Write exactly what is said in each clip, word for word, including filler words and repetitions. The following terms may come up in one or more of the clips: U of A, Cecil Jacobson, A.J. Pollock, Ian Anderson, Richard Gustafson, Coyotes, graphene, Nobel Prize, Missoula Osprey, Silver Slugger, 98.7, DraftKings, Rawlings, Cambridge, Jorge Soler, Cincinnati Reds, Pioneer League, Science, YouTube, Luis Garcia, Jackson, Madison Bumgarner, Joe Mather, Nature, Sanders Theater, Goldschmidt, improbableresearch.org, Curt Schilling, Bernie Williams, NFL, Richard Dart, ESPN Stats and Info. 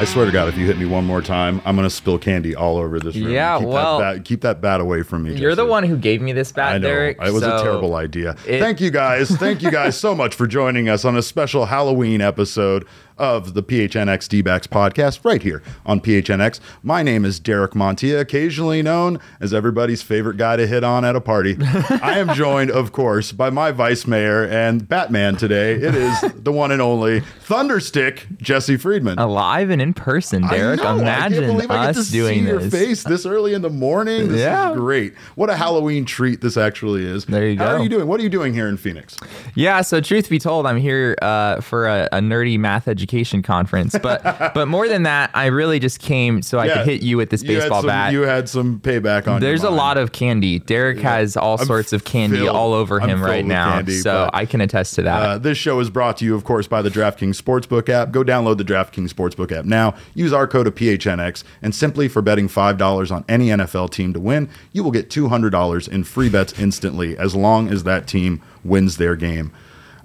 I swear to God, if you hit me one more time, I'm gonna spill candy all over this room. Yeah, keep well, that bat, keep that bat away from me. You're Jesse, the one who gave me this bat, I know, Derek. It was so a terrible idea. It, thank you guys, thank you guys so much for joining us on a special Halloween episode of the P H N X D-Backs podcast, right here on P H N X. My name is Derek Montia, occasionally known as everybody's favorite guy to hit on at a party. I am joined, of course, by my vice mayor and Batman today. It is the one and only Thunderstick Jesse Friedman, alive and in person. Derek, I know, imagine I can't believe us I get to doing see your this. Face this early in the morning. This yeah. is great. What a Halloween treat this actually is. There you go. How are you doing? What are you doing here in Phoenix? Yeah. So truth be told, I'm here uh, for a, a nerdy math education. Education conference, but but more than that, I really just came so I yeah, could hit you with this baseball you some, bat. You had some payback on. There's your a lot of candy. Derek yeah. has all I'm sorts of candy filled, all over him I'm right now, candy, so I can attest to that. Uh, this show is brought to you, of course, by the DraftKings Sportsbook app. Go download the DraftKings Sportsbook app now. Use our code of P H N X, and simply for betting five dollars on any N F L team to win, you will get two hundred dollars in free bets instantly, as long as that team wins their game.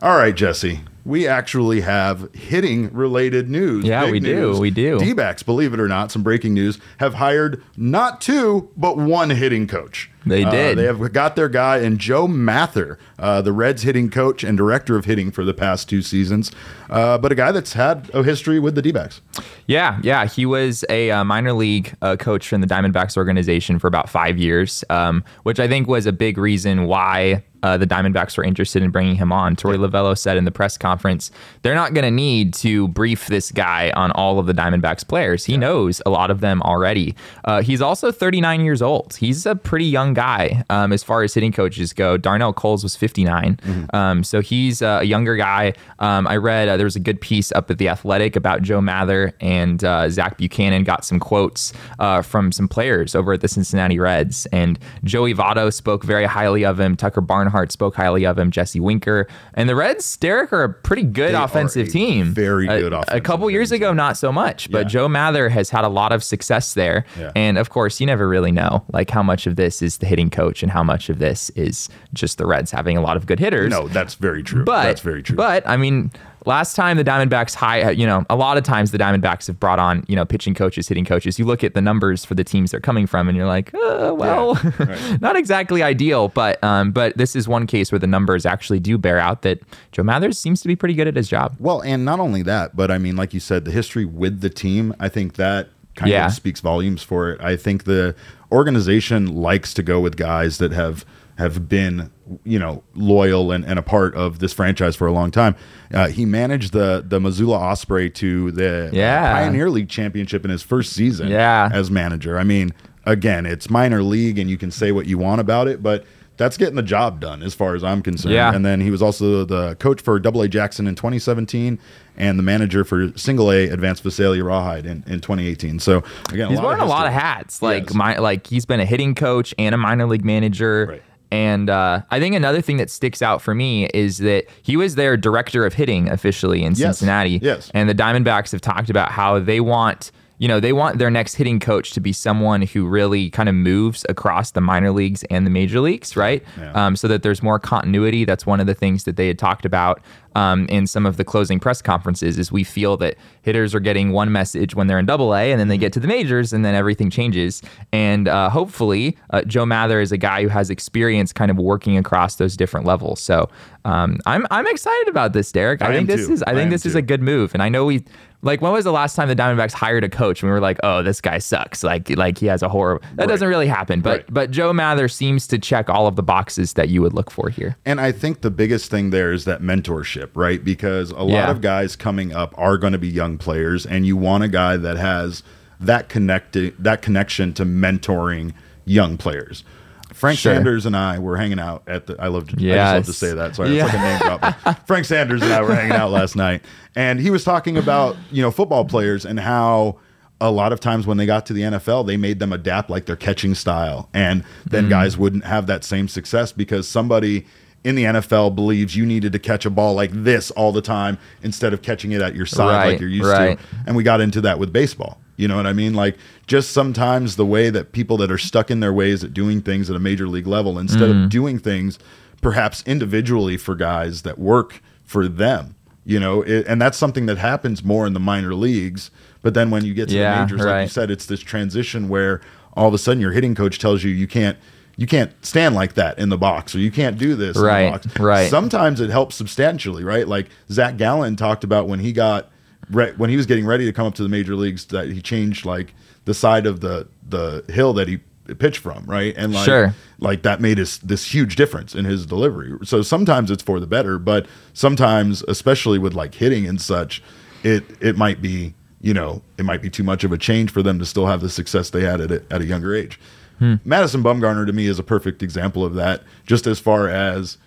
All right, Jesse. We actually have hitting-related news. Yeah, we news. do. We do. D-backs, believe it or not, some breaking news, have hired not two, but one hitting coach. They did. Uh, they have got their guy in Joe Mather, uh, the Reds hitting coach and director of hitting for the past two seasons, uh, but a guy that's had a history with the D-backs. Yeah, yeah. He was a uh, minor league uh, coach in the Diamondbacks organization for about five years, um, which I think was a big reason why uh, the Diamondbacks were interested in bringing him on. Torey Lovullo said in the press conference, they're not going to need to brief this guy on all of the Diamondbacks players. He yeah. knows a lot of them already. Uh, he's also thirty-nine years old. He's a pretty young guy um, as far as hitting coaches go. Darnell Coles was fifty-nine. Mm-hmm. Um, so he's uh, a younger guy. Um, I read uh, there was a good piece up at The Athletic about Joe Mather and uh, Zach Buchanan got some quotes uh, from some players over at the Cincinnati Reds. And Joey Votto spoke very highly of him. Tucker Barnhart spoke highly of him. Jesse Winker. And the Reds, Derek, are a pretty good they offensive team. Very a, good offensive A couple years team. ago, not so much. But yeah. Joe Mather has had a lot of success there. Yeah. And of course, you never really know like how much of this is the hitting coach and how much of this is just the Reds having a lot of good hitters. No, that's very true. But, that's very true. But I mean, last time the Diamondbacks high, you know, a lot of times the Diamondbacks have brought on, you know, pitching coaches, hitting coaches. You look at the numbers for the teams they're coming from and you're like, uh, well, yeah, right. not exactly ideal. But um, but this is one case where the numbers actually do bear out that Joe Mathers seems to be pretty good at his job. Well, and not only that, but I mean, like you said, the history with the team, I think that kind yeah. of speaks volumes for it. I think the organization likes to go with guys that have have been, you know, loyal and, and a part of this franchise for a long time. Uh, he managed the the Missoula Osprey to the yeah. Pioneer League Championship in his first season yeah. as manager. I mean, again, it's minor league and you can say what you want about it, but that's getting the job done as far as I'm concerned. Yeah. And then he was also the coach for double A Jackson in twenty seventeen and the manager for single A Advanced Visalia Rawhide in, in twenty eighteen. So again, he's wearing a lot of hats. Like yes. my, like he's been a hitting coach and a minor league manager. Right. And uh, I think another thing that sticks out for me is that he was their director of hitting officially in yes. Cincinnati. Yes. And the Diamondbacks have talked about how they want, you know, they want their next hitting coach to be someone who really kind of moves across the minor leagues and the major leagues, right? Yeah. Um, so that there's more continuity. That's one of the things that they had talked about um, in some of the closing press conferences, is we feel that hitters are getting one message when they're in Double A, and then they get to the majors, and then everything changes. And uh, hopefully, uh, Joe Mather is a guy who has experience kind of working across those different levels. So um, I'm I'm excited about this, Derek. I, I think this too. is I, I think this too. is a good move. And I know we. Like, when was the last time the Diamondbacks hired a coach and we were like, oh, this guy sucks. Like, like he has a horror. That right. doesn't really happen. But right. but Joe Mather seems to check all of the boxes that you would look for here. And I think the biggest thing there is that mentorship, right? Because a lot yeah. of guys coming up are going to be young players, and you want a guy that has that connected that connection to mentoring young players. Frank sure. Sanders and I were hanging out at the, I love to, yes. I just love to say that. Sorry, yeah. It's like a name drop. Frank Sanders and I were hanging out last night, and he was talking about, you know, football players and how a lot of times when they got to the N F L, they made them adapt like their catching style. And then mm. guys wouldn't have that same success because somebody in the N F L believes you needed to catch a ball like this all the time instead of catching it at your side right, like you're used right. to. And we got into that with baseball. You know what I mean? Like, just sometimes the way that people that are stuck in their ways at doing things at a major league level, instead mm. of doing things perhaps individually for guys that work for them, you know, it, and that's something that happens more in the minor leagues. But then when you get to yeah, the majors, right. like you said, it's this transition where all of a sudden your hitting coach tells you you can't you can't stand like that in the box, or you can't do this right, in the box. Right. Sometimes it helps substantially, right? Like Zach Gallen talked about when he got when he was getting ready to come up to the major leagues, that he changed like the side of the the hill that he pitched from, right? And like sure. like that made his, this huge difference in his delivery. So sometimes it's for the better, but sometimes, especially with like hitting and such, it it might be, you know, it might be too much of a change for them to still have the success they had at a, at a younger age. Hmm. Madison Bumgarner to me is a perfect example of that, just as far as,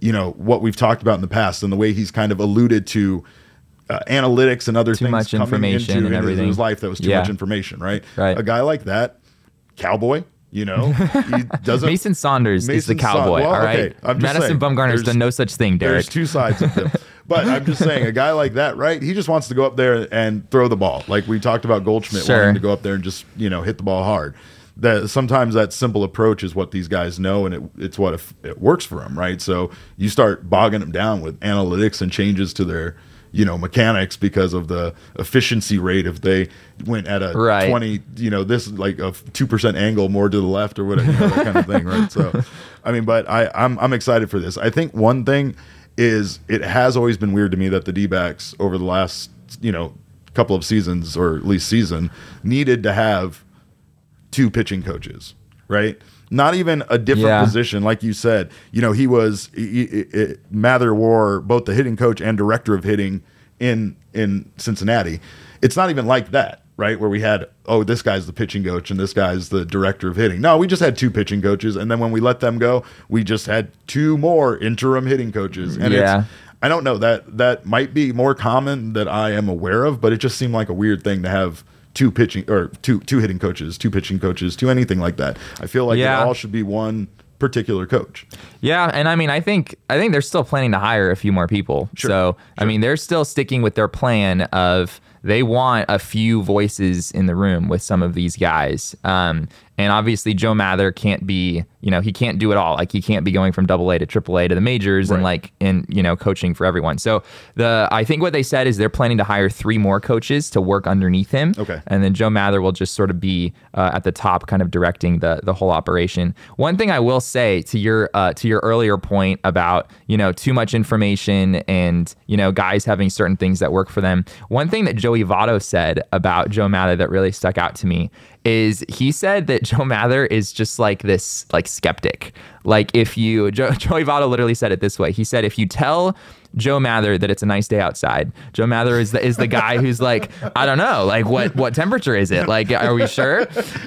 you know, what we've talked about in the past and the way he's kind of alluded to Uh, analytics and other too things much coming information into and in everything. His life that was too yeah. much information, right? right? A guy like that, cowboy, you know, he doesn't. Mason Saunders Mason is the cowboy, Sa- well, all right? Okay, Madison Bumgarner's done no such thing, Derek. There's two sides of him. But I'm just saying, a guy like that, right? He just wants to go up there and throw the ball. Like we talked about Goldschmidt sure. wanting to go up there and just, you know, hit the ball hard. That sometimes that simple approach is what these guys know, and it, it's what if it works for them, right? So you start bogging them down with analytics and changes to their, you know, mechanics because of the efficiency rate. If they went at a right. twenty, you know, this like a two percent angle more to the left or whatever, you know, that kind of thing, right? So, I mean, but I, I'm I'm excited for this. I think one thing is it has always been weird to me that the D-backs over the last, you know, couple of seasons or at least season needed to have two pitching coaches, right? Not even a different yeah. position, like you said. You know, he was he, he, he, Mather wore both the hitting coach and director of hitting in in Cincinnati. It's not even like that, right? Where we had, oh, this guy's the pitching coach and this guy's the director of hitting. No, we just had two pitching coaches, and then when we let them go, we just had two more interim hitting coaches. And yeah. it's, I don't know that that might be more common that I am aware of, but it just seemed like a weird thing to have. Two pitching or two two hitting coaches, two pitching coaches, two anything like that. I feel like yeah. it all should be one particular coach. Yeah, and I mean, I think I think they're still planning to hire a few more people. Sure, so sure. I mean, they're still sticking with their plan of they want a few voices in the room with some of these guys. Um, and obviously, Joe Mather can't be, you know, he can't do it all. Like, he can't be going from double A to triple A to the majors right. and like, and, you know, coaching for everyone. So the, I think what they said is they're planning to hire three more coaches to work underneath him. Okay. And then Joe Mather will just sort of be uh, at the top, kind of directing the the whole operation. One thing I will say to your, uh, to your earlier point about, you know, too much information and, you know, guys having certain things that work for them. One thing that Joey Votto said about Joe Mather that really stuck out to me is he said that Joe Mather is just like this, like, skeptic. Like, if you, Joe, Joey Votto literally said it this way. He said, if you tell Joe Mather that it's a nice day outside, Joe Mather is the, is the guy who's like, I don't know, like, what, what temperature is it? Like, are we sure?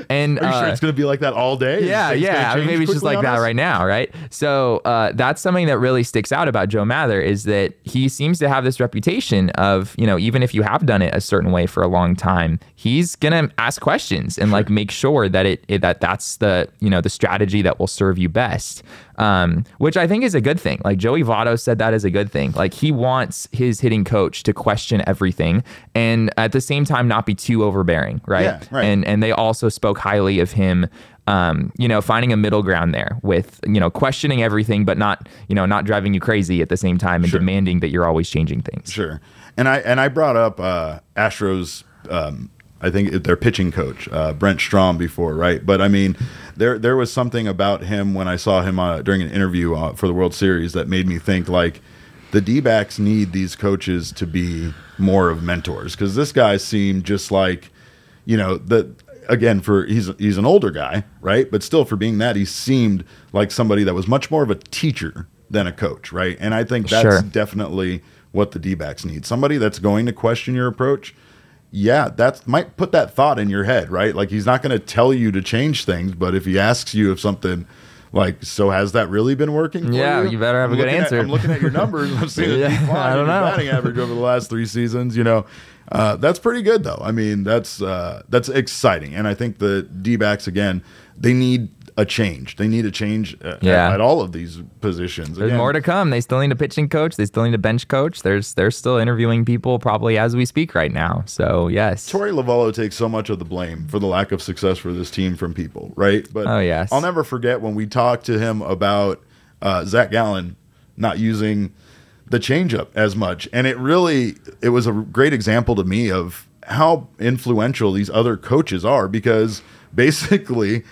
And are you uh, sure it's going to be like that all day? Yeah, yeah. I mean, maybe it's just like that right now, right? So uh, that's something that really sticks out about Joe Mather is that he seems to have this reputation of, you know, even if you have done it a certain way for a long time, he's going to ask questions and like make sure that it, it that that's the, you know, the strategy that will serve you best, um, which I think is a good thing. Like Joey Votto said that is a good thing. everything. Like, he wants his hitting coach to question everything and at the same time not be too overbearing, right? Yeah, right. And and they also spoke highly of him, um, you know, finding a middle ground there with, you know, questioning everything but not, you know, not driving you crazy at the same time and sure. demanding that you're always changing things. Sure. And I and I brought up uh, Astros um I think their pitching coach, uh, Brent Strom, before, right? But I mean, there there was something about him when I saw him uh, during an interview uh, for the World Series that made me think, like, the D-backs need these coaches to be more of mentors, because this guy seemed just like, you know, the again for he's he's an older guy, right? But still, for being that, he seemed like somebody that was much more of a teacher than a coach, right? And I think that's sure. definitely what the D-backs need: somebody that's going to question your approach. Yeah, that's might put that thought in your head, right? Like, he's not going to tell you to change things, but if he asks you if something, like, so has that really been working for yeah, you? You better have I'm a good answer. At, I'm looking at your numbers. I'm seeing yeah, a decline in your batting average over the last three seasons. You know, uh, that's pretty good, though. I mean, that's uh, that's exciting. And I think the D-backs, again, they need a change. They need a change at, yeah. at all of these positions. Again, there's more to come. They still need a pitching coach. They still need a bench coach. There's they're still interviewing people probably as we speak right now. So yes, Torey Lovullo takes so much of the blame for the lack of success for this team from people, right? But oh, yes. I'll never forget when we talked to him about uh, Zach Gallen not using the changeup as much, and it really it was a great example to me of how influential these other coaches are, because basically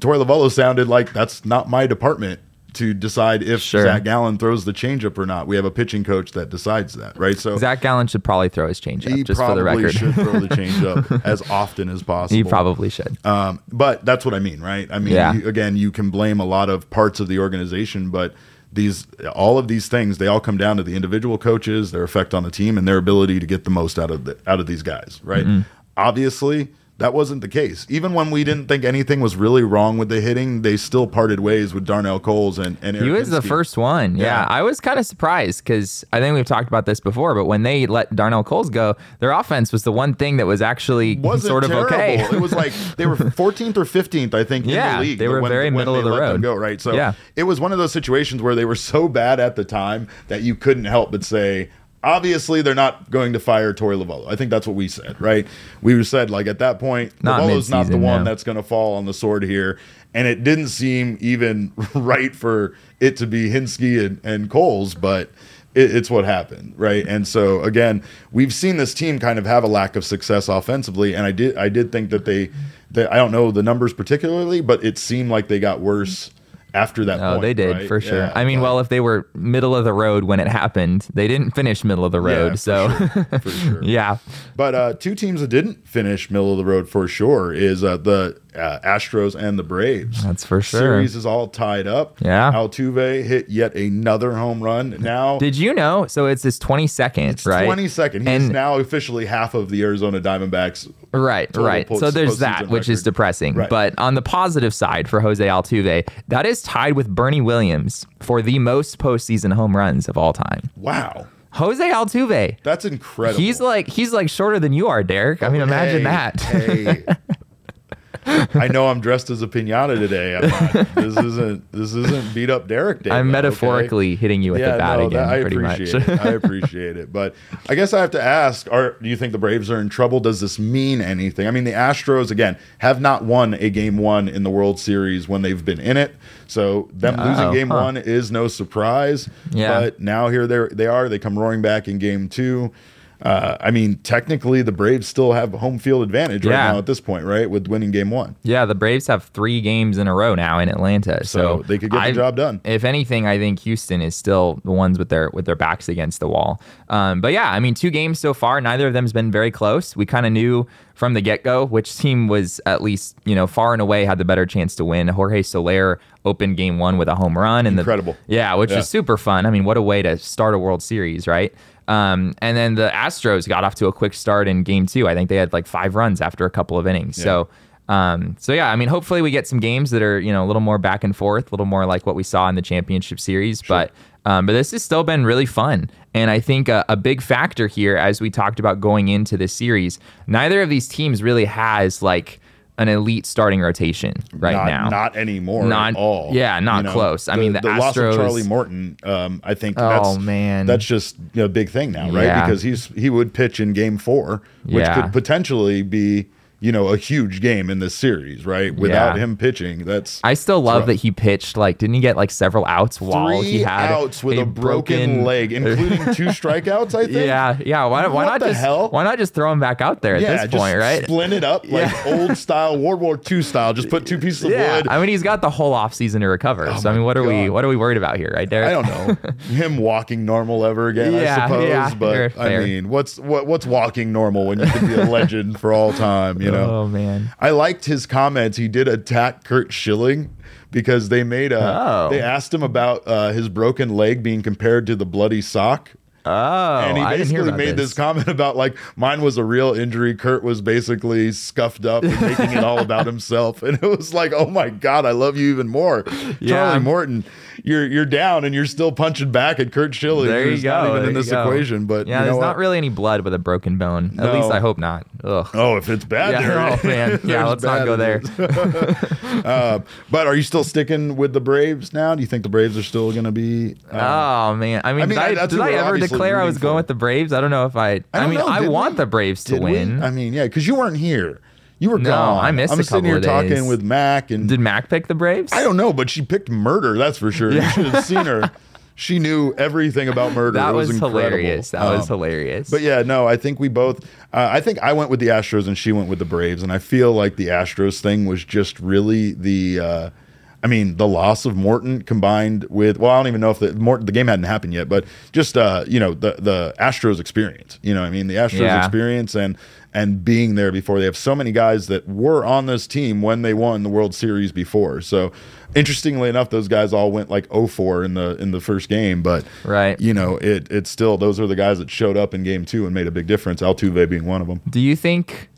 Torey Lovullo sounded like, that's not my department to decide if sure. Zach Gallen throws the changeup or not. We have a pitching coach that decides that, right? So Zach Gallen should probably throw his changeup, just for the record. He probably should throw the changeup as often as possible. He probably should. Um, but that's what I mean, right? I mean, yeah. you, again, you can blame a lot of parts of the organization, but these, all of these things, they all come down to the individual coaches, their effect on the team, and their ability to get the most out of the, out of these guys, right? Mm-hmm. Obviously, that wasn't the case. Even when we didn't think anything was really wrong with the hitting, they still parted ways with Darnell Coles and, and Eric He was Hinsky. The first one. Yeah. yeah. I was kind of surprised because I think we've talked about this before, but when they let Darnell Coles go, their offense was the one thing that was actually wasn't sort of terrible. Okay. It was like they were fourteenth or fifteenth, I think, yeah, in the league. They were when, very when middle of the road. Go, right? So yeah. it was one of those situations where they were so bad at the time that you couldn't help but say, obviously, they're not going to fire Torey Lovullo. I think that's what we said, right? We said, like, at that point, Lovullo's not the one no. that's going to fall on the sword here. And it didn't seem even right for it to be Hinsky and, and Coles, but it, it's what happened, right? And so, again, we've seen this team kind of have a lack of success offensively, and I did I did think that they, they I don't know the numbers particularly, but it seemed like they got worse after that no, point. Oh, they did, right? For sure. Yeah, I mean, yeah. well, if they were middle of the road when it happened, they didn't finish middle of the road. Yeah, so, for sure. For sure. yeah. But uh, two teams that didn't finish middle of the road for sure is uh, the uh, Astros and the Braves. That's for sure. Series is all tied up. Yeah. Altuve hit yet another home run. Now, did you know? So it's his twenty-second, it's right? twenty-second. He's now officially half of the Arizona Diamondbacks. Right, right. Post, so there's that, which record. Is depressing. Right. But on the positive side for Jose Altuve, that is tied with Bernie Williams for the most postseason home runs of all time. Wow. Jose Altuve. That's incredible. He's like he's like shorter than you are, Derek. I mean, imagine hey, that. Hey. I know I'm dressed as a piñata today. I'm not, this isn't this isn't beat up Derek Day. I'm though, metaphorically okay? hitting you with yeah, the bat no, again. That, I pretty appreciate much. it. I appreciate it. But I guess I have to ask: Are do you think the Braves are in trouble? Does this mean anything? I mean, the Astros again have not won a game one in the World Series when they've been in it, so them Uh-oh, losing game huh. one is no surprise. Yeah. But now here they they are. They come roaring back in game two. Uh, I mean, technically, the Braves still have home field advantage right yeah. now at this point, right, with winning game one. Yeah, the Braves have three games in a row now in Atlanta. So, so they could get I, the job done. If anything, I think Houston is still the ones with their with their backs against the wall. Um, but yeah, I mean, two games so far. Neither of them has been very close. We kind of knew from the get-go which team was at least, you know, far and away had the better chance to win. Jorge Soler opened game one with a home run. And Incredible. The, yeah, which yeah. is super fun. I mean, what a way to start a World Series, right? Um, and then the Astros got off to a quick start in game two. I think they had like five runs after a couple of innings. Yeah. So, um, so yeah, I mean, hopefully we get some games that are, you know, a little more back and forth, a little more like what we saw in the championship series, sure. but, um, but this has still been really fun. And I think a, a big factor here, as we talked about going into this series, neither of these teams really has like an elite starting rotation right not, now. Not anymore not, at all. Yeah, not you know, close. I the, mean, the, the Astros... loss of Charlie Morton, um, I think oh, that's, man. that's just a big thing now, right? Yeah. Because he's he would pitch in game four, which yeah. could potentially be, you know, a huge game in this series, right? Without yeah. him pitching, that's... I still love that he pitched, like, didn't he get, like, several outs while Three he had... Three outs with a, a broken, broken leg, including two strikeouts, I think? Yeah, yeah. Why, why not the just, hell? Why not just throw him back out there at yeah, this point, right? Yeah, split it up, like, yeah. old style, World War Two style. Just put two pieces of yeah. wood. I mean, he's got the whole offseason to recover. Oh so, I mean, what are God. we What are we worried about here, right, Derek? I don't know. Him walking normal ever again, yeah, I suppose. Yeah, but, fair, I fair. mean, what's what, what's walking normal when you can be a legend for all time, you know? Know. Oh man, I liked his comments. He did attack Curt Schilling because they made a. Oh. They asked him about uh, his broken leg being compared to the bloody sock. Oh, and he basically made this. this comment about like mine was a real injury. Curt was basically scuffed up and making it all about himself, and it was like, oh my God, I love you even more, yeah. Charlie Morton. You're you're down and you're still punching back at Curt Schilling. There He's you go. Not even there in this go. equation, but yeah, you know there's what? not really any blood with a broken bone. At no. least I hope not. Ugh. Oh, if it's bad, yeah, there. Oh man, yeah, let's not go there. uh, but are you still sticking with the Braves now? Do you think the Braves are still going to be? Um, oh man, I mean, I mean did I, that's did I ever declare? Claire, I was going with the Braves. I don't know if I. I, I mean, know, I want we? the Braves to did win. We? I mean, yeah, because you weren't here. You were no, gone. I missed I'm a couple of days. I'm sitting here talking with Mac. And did Mac pick the Braves? I don't know, but she picked murder. That's for sure. Yeah. You should have seen her. She knew everything about murder. That it was, was hilarious. That um, was hilarious. But yeah, no, I think we both. Uh, I think I went with the Astros and she went with the Braves, and I feel like the Astros thing was just really the. Uh, I mean, the loss of Morton combined with, well, I don't even know if the Morton, the game hadn't happened yet, but just, uh, you know, the, the Astros experience, you know what I mean? The Astros yeah. experience and, and being there before. They have so many guys that were on this team when they won the World Series before. So interestingly enough, those guys all went like oh four in the, in the first game, but right. you know, it, it's still, those are the guys that showed up in game two and made a big difference. Altuve being one of them. Do you think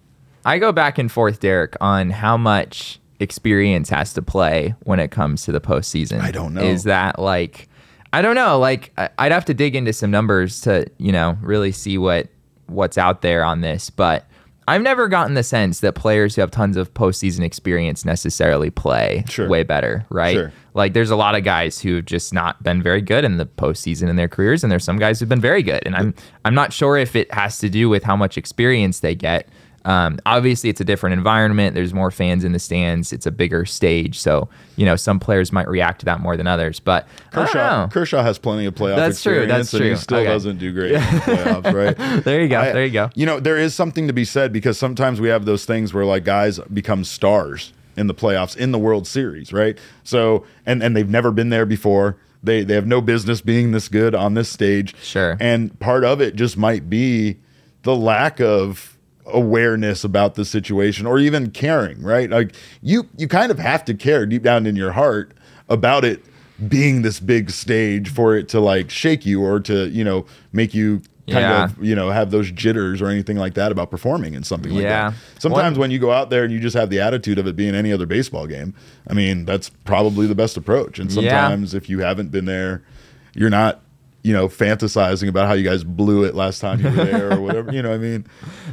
I go back and forth, Derek, on how much experience has to play when it comes to the postseason? I don't know. Is that like, I don't know. Like I'd have to dig into some numbers to, you know, really see what what's out there on this. But I've never gotten the sense that players who have tons of postseason experience necessarily play sure. way better, right? Sure. Like there's a lot of guys who have just not been very good in the postseason in their careers, and there's some guys who've been very good. And I'm I'm not sure if it has to do with how much experience they get. Um, obviously, it's a different environment. There's more fans in the stands. It's a bigger stage. So, you know, some players might react to that more than others. But Kershaw, Kershaw has plenty of playoff that's experience. That's true. That's true. He still okay. doesn't do great yeah. in the playoffs, right? There you go. I, there you go. You know, there is something to be said because sometimes we have those things where, like, guys become stars in the playoffs, in the World Series, right? So, and, and they've never been there before. They, they have no business being this good on this stage. Sure. And part of it just might be the lack of awareness about the situation or even caring, right? Like you you kind of have to care deep down in your heart about it being this big stage for it to like shake you or to, you know, make you kind yeah. of, you know, have those jitters or anything like that about performing in something like yeah. that. Sometimes what? when you go out there and you just have the attitude of it being any other baseball game, I mean, that's probably the best approach. And sometimes yeah. if you haven't been there, you're not you know, fantasizing about how you guys blew it last time you were there or whatever. You know what I mean?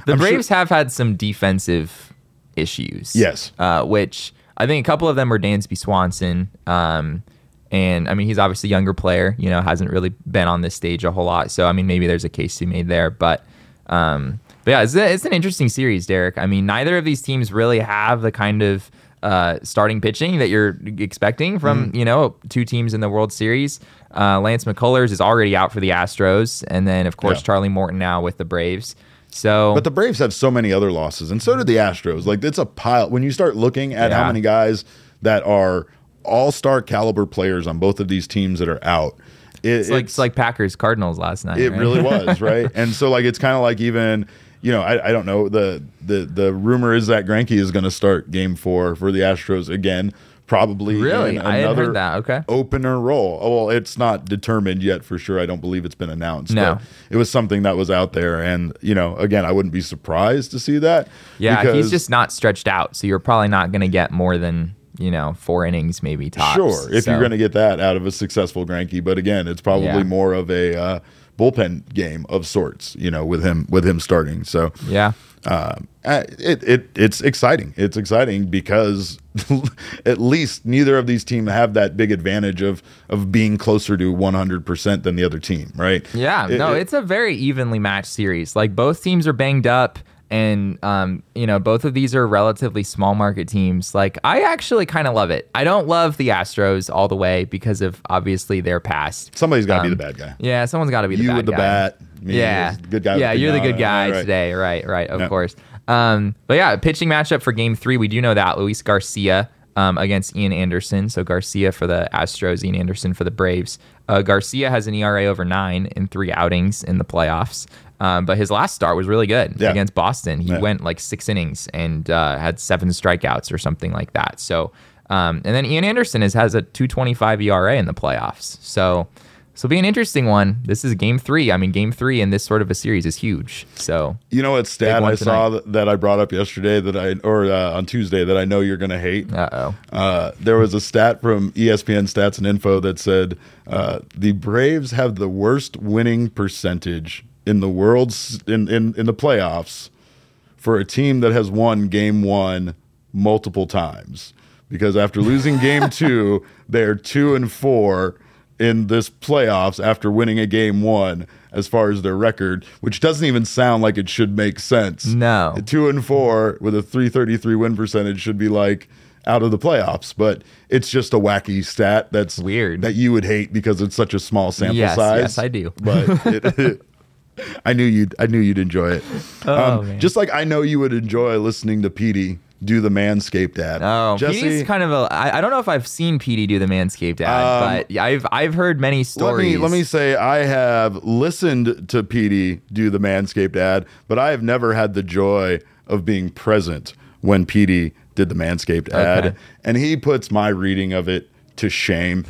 The I'm Braves sure- have had some defensive issues. Yes. Uh, which I think a couple of them were Dansby Swanson. Um, and, I mean, he's obviously a younger player, you know, hasn't really been on this stage a whole lot. So, I mean, maybe there's a case to be made there. But, um, but yeah, it's, a, it's an interesting series, Derek. I mean, neither of these teams really have the kind of uh, starting pitching that you're expecting from, mm. you know, two teams in the World Series. Uh, Lance McCullers is already out for the Astros, and then of course yeah. Charlie Morton now with the Braves. So, but the Braves have so many other losses, and so did the Astros. Like it's a pile. When you start looking at yeah. how many guys that are all-star caliber players on both of these teams that are out, it, it's, it's like it's like Packers Cardinals last night. It right? really was right, and so like it's kind of like even. You know, I, I don't know. The, the the rumor is that Granke is going to start game four for the Astros again, probably really? in another I heard that. Okay. opener role. Oh, well, it's not determined yet for sure. I don't believe it's been announced. No. But it was something that was out there. And, you know, again, I wouldn't be surprised to see that. Yeah, he's just not stretched out. So you're probably not going to get more than, you know, four innings maybe tops. Sure, if so. you're going to get that out of a successful Granke. But again, it's probably yeah. more of a uh, – bullpen game of sorts, you know, with him with him starting. So yeah, um, it it it's exciting. It's exciting because at least neither of these teams have that big advantage of of being closer to one hundred percent than the other team, right? Yeah, it, no, it, it's a very evenly matched series. Like both teams are banged up. And, um, you know, both of these are relatively small market teams. Like, I actually kind of love it. I don't love the Astros all the way because of, obviously, their past. Somebody's got to um, be the bad guy. Yeah, someone's got to be the you bad guy. You with the bat. Me yeah. Good guy yeah, with the you're the good guy right, right. today. Right, right, of no. course. Um, but, yeah, pitching matchup for Game three, we do know that. Luis Garcia um, against Ian Anderson. So, Garcia for the Astros, Ian Anderson for the Braves. Uh, Garcia has an E R A over nine in three outings in the playoffs. Um, but his last start was really good yeah. against Boston. He yeah. went like six innings and uh, had seven strikeouts or something like that. So, um, and then Ian Anderson is, has a two twenty-five E R A in the playoffs. So, so be an interesting one. This is game three. I mean, game three in this sort of a series is huge. So, you know what stat I saw that, that I brought up yesterday that I or uh, on Tuesday that I know you're gonna hate. Uh-oh. Uh, there was a stat from E S P N Stats and Info that said uh, the Braves have the worst winning percentage in the world's in, in, in the playoffs for a team that has won game one multiple times, because after losing game two, they're two and four in this playoffs after winning a game one as far as their record, which doesn't even sound like it should make sense. No. Two and four with a three thirty-three win percentage should be like out of the playoffs, but it's just a wacky stat that's weird that you would hate because it's such a small sample yes, size. Yes, I do. But it, it, I knew you'd I knew you'd enjoy it. Oh, um, man. Just like I know you would enjoy listening to Petey do the Manscaped ad. Oh, Jesse, Petey's kind of a I, I don't know if I've seen Petey do the Manscaped ad, um, but I've I've heard many stories. Let me, let me say I have listened to Petey do the Manscaped ad, but I have never had the joy of being present when Petey did the Manscaped ad. Okay. And he puts my reading of it to shame.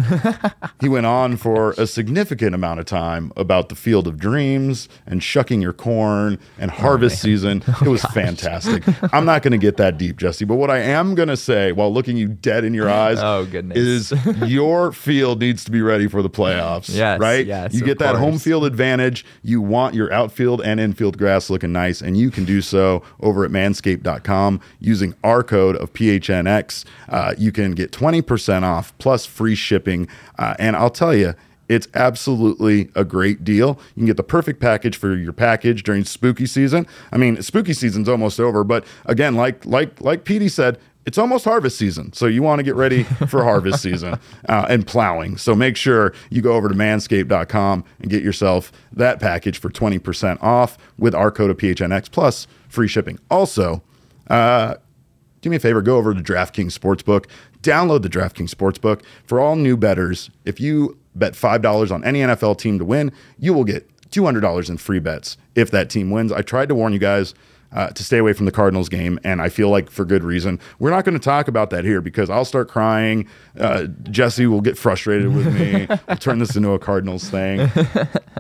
He went on for a significant amount of time about the field of dreams and shucking your corn and harvest oh, season. Oh, it was gosh. fantastic. I'm not going to get that deep, Jesse, but what I am going to say while looking you dead in your eyes oh, goodness. is your field needs to be ready for the playoffs, yes, right? Yes, you get that course. home field advantage. You want your outfield and infield grass looking nice, and you can do so over at manscaped dot com using our code of P H N X. Uh, you can get twenty percent off plus Plus free shipping, uh, and I'll tell you, it's absolutely a great deal. You can get the perfect package for your package during spooky season. I mean, spooky season's almost over, but again, like like like Petey said, it's almost harvest season, so you want to get ready for harvest season uh, and plowing. So make sure you go over to manscaped dot com and get yourself that package for twenty percent off with our code of P H N X plus free shipping. Also, uh, do me a favor, go over to DraftKings Sportsbook. Download the DraftKings Sportsbook for all new bettors. If you bet five dollars on any N F L team to win, you will get two hundred dollars in free bets if that team wins. I tried to warn you guys uh, to stay away from the Cardinals game, and I feel like for good reason. We're not going to talk about that here because I'll start crying. Uh, Jesse will get frustrated with me. I'll turn this into a Cardinals thing.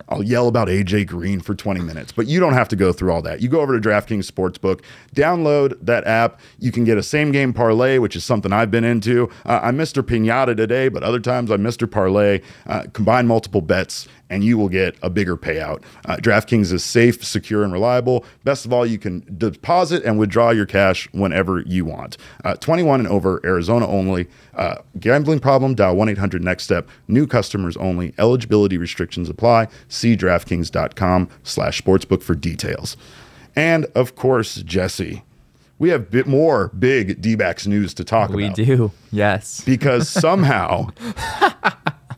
I'll yell about A J Green for twenty minutes, but you don't have to go through all that. You go over to DraftKings Sportsbook, download that app. You can get a same game parlay, which is something I've been into. Uh, I'm Mister Pinata today, but other times I'm Mister Parlay. Uh, combine multiple bets and you will get a bigger payout. Uh, DraftKings is safe, secure, and reliable. Best of all, you can deposit and withdraw your cash whenever you want. Uh, twenty-one and over, Arizona only. Uh, gambling problem, dial one eight hundred next step. New customers only. Eligibility restrictions apply. See DraftKings dot com slash sportsbook for details. And, of course, Jesse, we have a bit more big D-backs news to talk we about. We do, yes. Because somehow,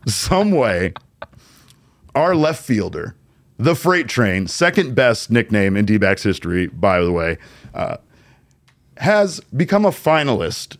some way, our left fielder, the freight train, second best nickname in D-backs history, by the way, uh, has become a finalist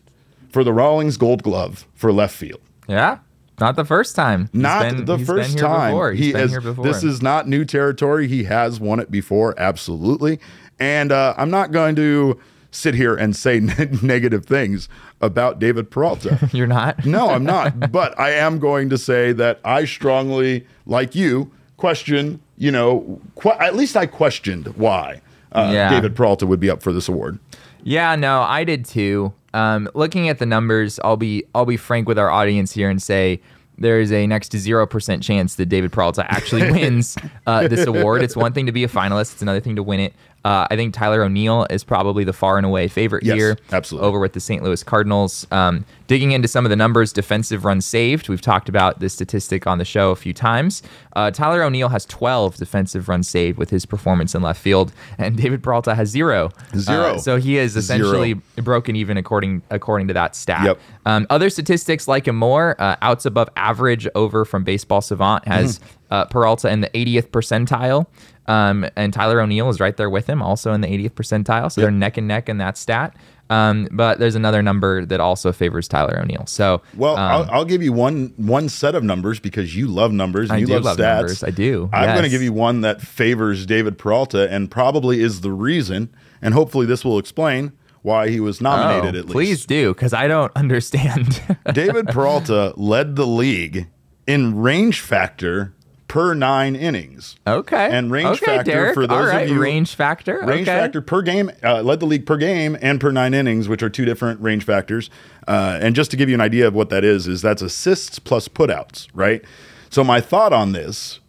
for the Rawlings Gold Glove for left field. Yeah. Not the first time. He's not been, the first time. He has. This is not new territory. He has won it before, absolutely. And uh, I'm not going to sit here and say ne- negative things about David Peralta. You're not? No, I'm not. But I am going to say that I strongly, like you, question. You know, qu- at least I questioned why uh, yeah. David Peralta would be up for this award. Yeah, no, I did too. Um, looking at the numbers, I'll be I'll be frank with our audience here and say there is a next to zero percent chance that David Peralta actually wins uh, this award. It's one thing to be a finalist. It's another thing to win it. Uh, I think Tyler O'Neill is probably the far and away favorite yes, here. Absolutely. Over with the Saint Louis Cardinals. Um, digging into some of the numbers, defensive runs saved. We've talked about this statistic on the show a few times. Uh, Tyler O'Neill has twelve defensive runs saved with his performance in left field, and David Peralta has zero. Zero. Uh, so he is essentially zero. broken even according according to that stat. Yep. Um, other statistics like him more, uh, outs above average over from Baseball Savant has mm-hmm. uh, Peralta in the eightieth percentile. Um, and Tyler O'Neill is right there with him, also in the eightieth percentile. So yep. they're neck and neck in that stat. Um, but there's another number that also favors Tyler O'Neill. So, well, um, I'll, I'll give you one one set of numbers because you love numbers and I you do love, love stats. Numbers. I do. I'm yes. going to give you one that favors David Peralta and probably is the reason, and hopefully this will explain why he was nominated oh, at least. Please do, because I don't understand. David Peralta led the league in range factor per nine innings. Okay. And range okay, factor Derek, for those right. of you. Range factor. Range okay. factor per game, uh, led the league per game and per nine innings, which are two different range factors. Uh, and just to give you an idea of what that is, is that's assists plus putouts, right? So my thought on this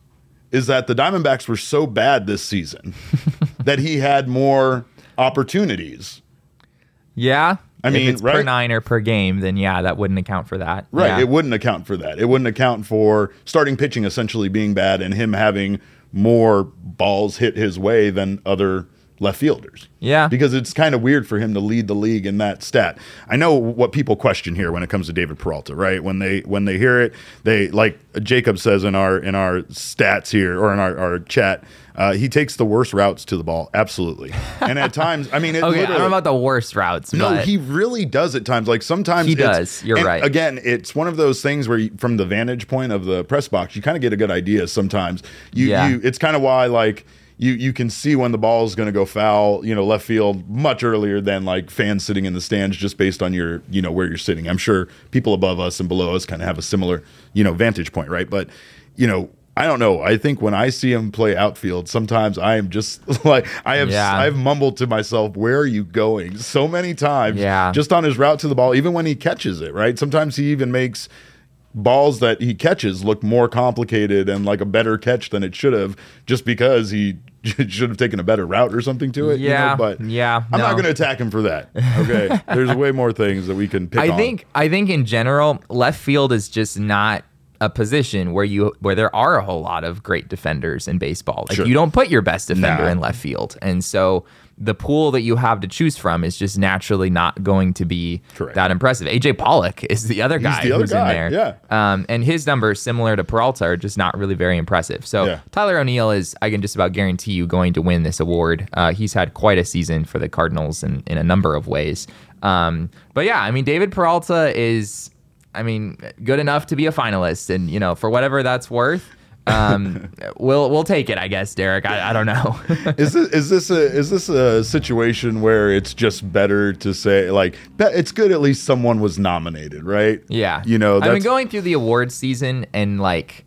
is that the Diamondbacks were so bad this season that he had more opportunities. Yeah. I mean, if it's right? per nine or per game, then yeah, that wouldn't account for that. Right. Yeah. It wouldn't account for that. It wouldn't account for starting pitching essentially being bad and him having more balls hit his way than other left fielders. Yeah. Because it's kind of weird for him to lead the league in that stat. I know what people question here when it comes to David Peralta, right? When they when they hear it, they, like Jacob says in our in our stats here or in our, our chat, Uh, he takes the worst routes to the ball, absolutely. And at times, I mean, it okay, I don't know about the worst routes. No, but he really does at times. Like sometimes he it's, does. You're right. Again, it's one of those things where, you, from the vantage point of the press box, you kind of get a good idea. Sometimes you, yeah. you it's kind of why like you you can see when the ball is going to go foul, you know, left field much earlier than like fans sitting in the stands, just based on your you know where you're sitting. I'm sure people above us and below us kind of have a similar you know vantage point, right? But you know. I don't know. I think when I see him play outfield, sometimes I am just like, I have yeah. I've mumbled to myself, where are you going? So many times, yeah. just on his route to the ball, even when he catches it, right? Sometimes he even makes balls that he catches look more complicated and like a better catch than it should have, just because he should have taken a better route or something to it. Yeah. You know? But yeah, I'm no. not going to attack him for that. Okay. There's way more things that we can pick I on. Think, I think in general, left field is just not a position where you where there are a whole lot of great defenders in baseball. Like sure. you don't put your best defender nah. in left field. And so the pool that you have to choose from is just naturally not going to be Correct. That impressive. A J Pollock is the other guy the other who's guy. In there. Yeah. Um, and his numbers, similar to Peralta, are just not really very impressive. So yeah. Tyler O'Neill is, I can just about guarantee you, going to win this award. Uh, he's had quite a season for the Cardinals in, in a number of ways. Um, but yeah, I mean, David Peralta is... I mean, good enough to be a finalist, and you know, for whatever that's worth, um, we'll we'll take it, I guess, Derek. I, I don't know. is this is this a is this a situation where it's just better to say like it's good at least someone was nominated, right? Yeah, you know, that's... I mean, going through the award season and like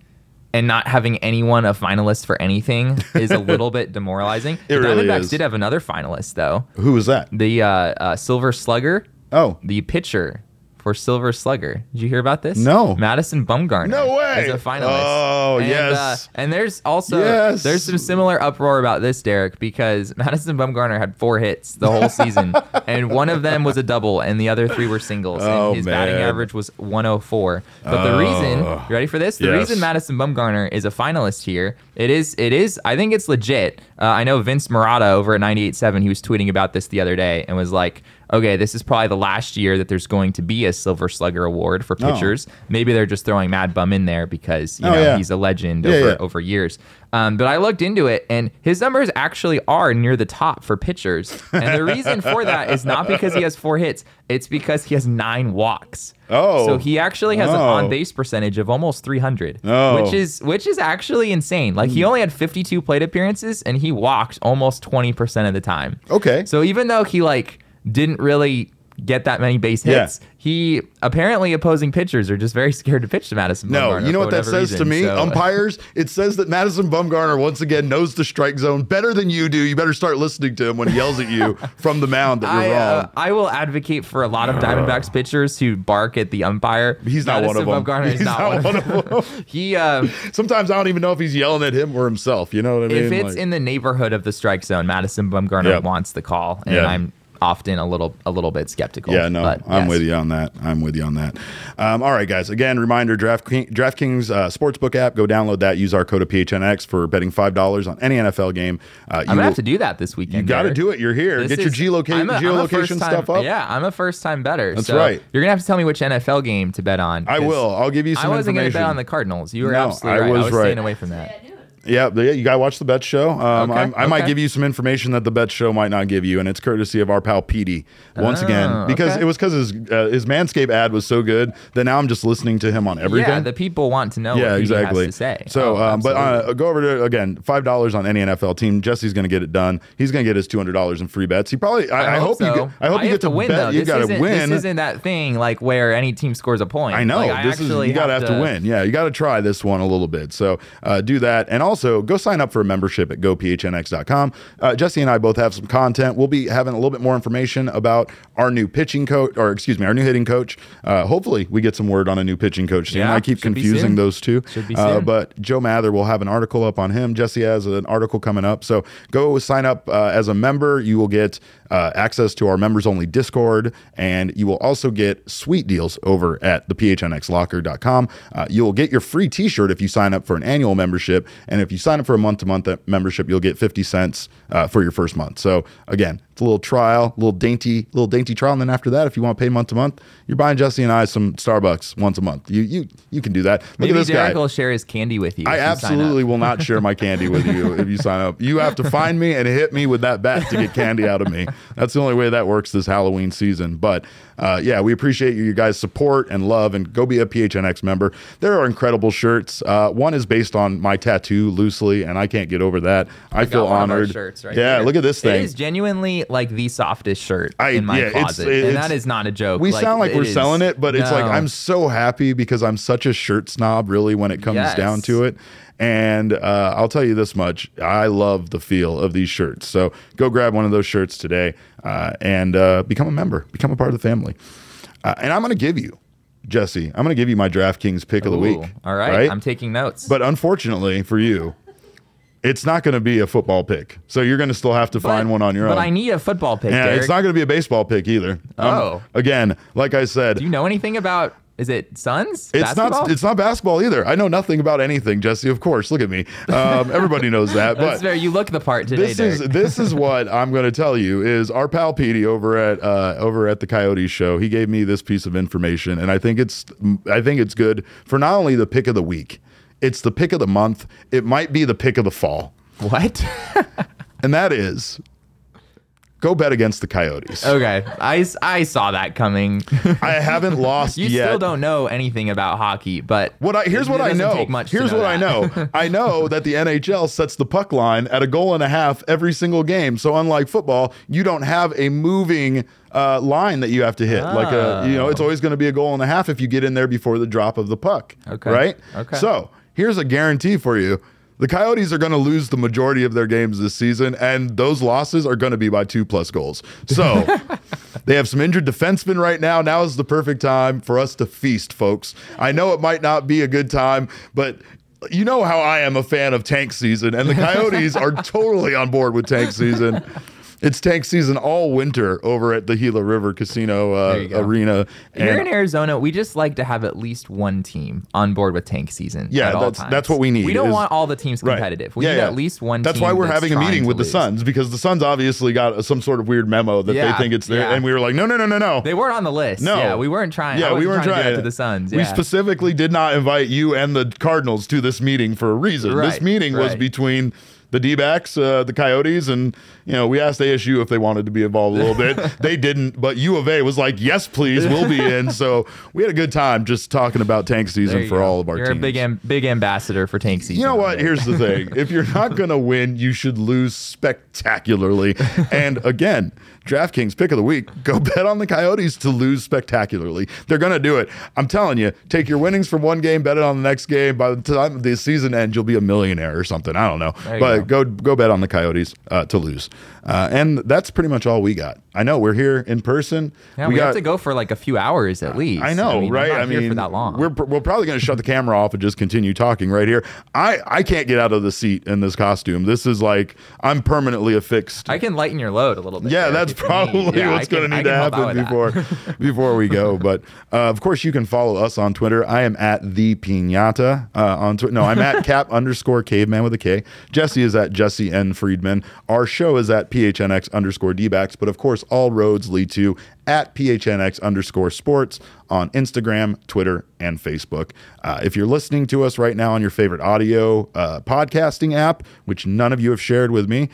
and not having anyone a finalist for anything is a little bit demoralizing. It the really Diamondbacks is. Did have another finalist though. Who was that? The uh, uh, Silver Slugger. Oh, the pitcher. For Silver Slugger. Did you hear about this? No. Madison Bumgarner. No way. As a finalist. Oh, and, yes. Uh, and there's also, yes. there's some similar uproar about this, Derek, because Madison Bumgarner had four hits the whole season, and one of them was a double, and the other three were singles. Oh, and his man. batting average was one oh four. But oh. the reason, you ready for this? The yes. reason Madison Bumgarner is a finalist here, it is, it is. I think it's legit. Uh, I know Vince Marotta over at ninety-eight point seven, he was tweeting about this the other day and was like, okay, this is probably the last year that there's going to be a Silver Slugger award for pitchers. Oh. Maybe they're just throwing Mad Bum in there because, you oh, know, yeah. he's a legend yeah, over, yeah. over years. Um, but I looked into it, and his numbers actually are near the top for pitchers. And the reason for that is not because he has four hits. It's because he has nine walks. Oh. So he actually has oh. an on-base percentage of almost three hundred, oh. which is which is actually insane. Like, he only had fifty-two plate appearances, and he walked almost twenty percent of the time. Okay. So even though he, like... didn't really get that many base hits. Yeah. He apparently opposing pitchers are just very scared to pitch to Madison Bumgarner. No, you know what that says reason. to me? So, umpires, it says that Madison Bumgarner once again knows the strike zone better than you do. You better start listening to him when he yells at you from the mound that you're I, wrong. Uh, I will advocate for a lot of Diamondbacks pitchers who bark at the umpire. He's not Madison one of them. Bumgarner he's is not, not one of them. he, um, Sometimes I don't even know if he's yelling at him or himself. You know what I mean? If it's like, in the neighborhood of the strike zone, Madison Bumgarner yep. wants the call, and yep. I'm often a little a little bit skeptical. Yeah, no, but I'm yes. with you on that. I'm with you on that. Um, all right, guys. Again, reminder, DraftKings, DraftKings uh, Sportsbook app. Go download that. Use our code of P H N X for betting five dollars on any N F L game. Uh, I'm going to have to do that this weekend. You got to do it. You're here. This Get is, your geoloca- I'm a, geolocation I'm stuff up. Yeah, I'm a first-time bettor. That's so right. You're going to have to tell me which N F L game to bet on. I will. I'll give you some I wasn't going to bet on the Cardinals. You were no, absolutely right. I was, I was right. staying away from that. Yeah, you gotta watch the Bet Show. Um, okay, I, I okay. might give you some information that the Bet Show might not give you, and it's courtesy of our pal Petey once oh, again because okay. it was because his uh, his Manscaped ad was so good that now I'm just listening to him on everything. Yeah, the people want to know. Yeah, what exactly. Petey has to say. So, oh, um, but uh, go over to again five dollars on any N F L team. Jesse's gonna get it done. He's gonna get his two hundred dollars in free bets. He probably. I, I, I hope so. you. Get, I hope I you get to, to win. Bet. Though. You this gotta win. This isn't that thing like where any team scores a point. I know. Like, this I is you gotta have to, to win. Yeah, you gotta try this one a little bit. So uh, do that, and also. Also, go sign up for a membership at go p h n x dot com. Uh, Jesse and I both have some content. We'll be having a little bit more information about our new pitching coach, or excuse me, our new hitting coach. Uh, hopefully, we get some word on a new pitching coach soon. Yeah, I keep confusing those two. Should be soon. Uh, but Joe Mather will have an article up on him. Jesse has an article coming up. So go sign up uh, as a member. You will get uh, access to our members-only Discord, and you will also get sweet deals over at the p h n x locker dot com. Uh, you will get your free T-shirt if you sign up for an annual membership, and if If you sign up for a month-to-month membership, you'll get fifty cents uh, for your first month. So again, it's a little trial, little dainty, little dainty trial, and then after that, if you want to pay month-to-month, you're buying Jesse and I some Starbucks once a month. You you you can do that. Look Maybe at this Derek guy. will share his candy with you. I absolutely you will not share my candy with you if you sign up. You have to find me and hit me with that bat to get candy out of me. That's the only way that works this Halloween season. But uh, yeah, we appreciate you, you guys' support and love, and go be a P H N X member. There are incredible shirts. Uh, one is based on my tattoo. Loosely, and I can't get over that. I, I feel honored. Right yeah, here. Look at this thing. It is genuinely like the softest shirt I, in my yeah, closet, it's, it's, and that is not a joke. We like, sound like we're is, selling it, but no. it's like I'm so happy because I'm such a shirt snob, really, when it comes yes. down to it. And uh, I'll tell you this much: I love the feel of these shirts. So go grab one of those shirts today uh, and uh, become a member, become a part of the family. Uh, and I'm going to give you. Jesse, I'm going to give you my DraftKings pick Ooh, of the week. All right, right. I'm taking notes. But unfortunately for you, it's not going to be a football pick. So you're going to still have to but, find one on your but own. But I need a football pick, Yeah, Derek. It's not going to be a baseball pick either. Oh. Um, again, like I said. Do you know anything about... Is it Suns? It's basketball? not. It's not basketball either. I know nothing about anything, Jesse. Of course, look at me. Um, everybody knows that. But That's fair. You look the part today. This Derek. is this is what I'm going to tell you. Is our pal Petey over at uh, over at the Coyotes show? He gave me this piece of information, and I think it's I think it's good for not only the pick of the week, it's the pick of the month. It might be the pick of the fall. What? And that is. Go bet against the Coyotes. Okay. I, I saw that coming. I haven't lost you yet. You still don't know anything about hockey, but what I, here's it, what it I know. Take much here's to know what that. I know. I know that the N H L sets the puck line at a goal and a half every single game. So unlike football, you don't have a moving uh, line that you have to hit. Oh. Like a, you know, it's always going to be a goal and a half if you get in there before the drop of the puck. Okay. Right? Okay. So here's a guarantee for you. The Coyotes are going to lose the majority of their games this season, and those losses are going to be by two-plus goals. So they have some injured defensemen right now. Now is the perfect time for us to feast, folks. I know it might not be a good time, but you know how I am a fan of tank season, and the Coyotes are totally on board with tank season. It's tank season all winter over at the Gila River Casino uh, you Arena. And here in Arizona, we just like to have at least one team on board with tank season. Yeah, at all that's times. that's what we need. We don't is, want all the teams competitive. Right. We yeah, need yeah. at least one that's team. That's why we're that's having a meeting with lose. the Suns, because the Suns obviously got some sort of weird memo that yeah, they think it's there. Yeah. And we were like, no, no, no, no, no. They weren't on the list. No. Yeah, we weren't trying. Yeah, I we weren't trying, trying to, to the Suns. Yeah. We specifically did not invite you and the Cardinals to this meeting for a reason. Right, this meeting right. was between the D-backs, uh, the Coyotes, and you know we asked A S U if they wanted to be involved a little bit. They didn't, but U of A was like, yes, please, we'll be in. So we had a good time just talking about tank season for go. all of our you're teams. You're a big, am- big ambassador for tank season. You know what? Here's the thing. If you're not going to win, you should lose spectacularly. And again, DraftKings pick of the week, go bet on the Coyotes to lose spectacularly. They're going to do it. I'm telling you, take your winnings from one game, bet it on the next game. By the time the season ends, you'll be a millionaire or something. I don't know. But go. go go bet on the Coyotes uh, to lose. Uh, and that's pretty much all we got. I know we're here in person. Yeah, we, we got, have to go for like a few hours at least. I know, I mean, right? We're not I mean, here for that long. We're, we're probably going to shut the camera off and just continue talking right here. I, I can't get out of the seat in this costume. This is like, I'm permanently affixed. I can lighten your load a little bit. Yeah, there, that's probably yeah, what's going to need to happen before before we go. But uh, of course, you can follow us on Twitter. I am at the Pinata uh, on Twitter. No, I'm at cap underscore caveman with a K. Jesse is at Jesse N Friedman. Our show is at P H N X underscore D-backs. But of course, all roads lead to at P H N X underscore sports on Instagram, Twitter, and Facebook. Uh, if you're listening to us right now on your favorite audio uh, podcasting app, which none of you have shared with me,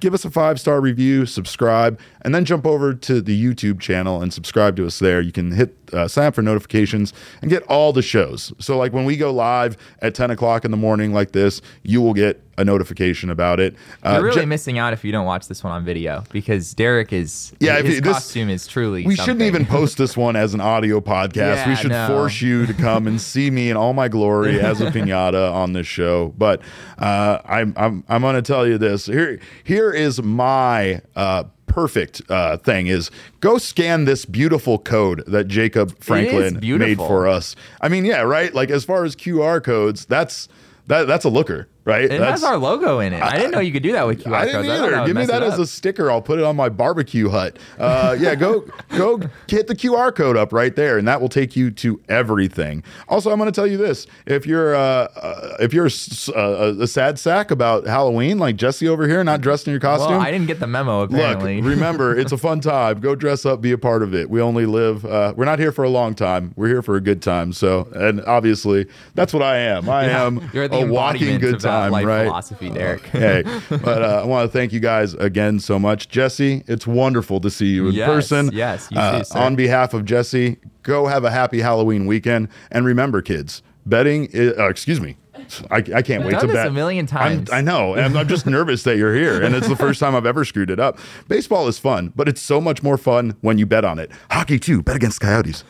give us a five-star review, subscribe, and then jump over to the YouTube channel and subscribe to us there. You can hit uh, sign up for notifications and get all the shows. So like when we go live at ten o'clock in the morning like this, you will get a notification about it. Uh, You're really Je- missing out if you don't watch this one on video, because Derek is, yeah, his you, this, costume is truly We something. Shouldn't even post this one as an audio podcast. Yeah, we should no. force you to come and see me in all my glory as a piñata on this show. But uh, I'm I'm I'm going to tell you this. Here here is my uh perfect uh, thing is go scan this beautiful code that Jacob Franklin made for us. I mean, yeah, right? Like as far as Q R codes, that's That, that's a looker, right? It that's, has our logo in it. I, I didn't know you could do that with Q R codes. I didn't either. I Give me that as a sticker. I'll put it on my barbecue hut. Uh, yeah, go go hit the Q R code up right there, and that will take you to everything. Also, I'm going to tell you this: if you're uh, uh, if you're uh, a sad sack about Halloween, like Jesse over here, not dressed in your costume. Well, I didn't get the memo. Apparently, look, remember, it's a fun time. Go dress up, be a part of it. We only live. Uh, we're not here for a long time. We're here for a good time. So, and obviously, that's what I am. I yeah, am. You're the A walking good time, life right? Philosophy, Derek. Hey, but uh, I want to thank you guys again so much, Jesse. It's wonderful to see you in yes, person. Yes, you uh, too, sir. On behalf of Jesse, go have a happy Halloween weekend, and remember, kids, betting. Is, uh, excuse me, I, I can't We've wait done to this bet a million times. I'm, I know, and I'm, I'm just nervous that you're here, and it's the first time I've ever screwed it up. Baseball is fun, but it's so much more fun when you bet on it. Hockey too. Bet against Coyotes.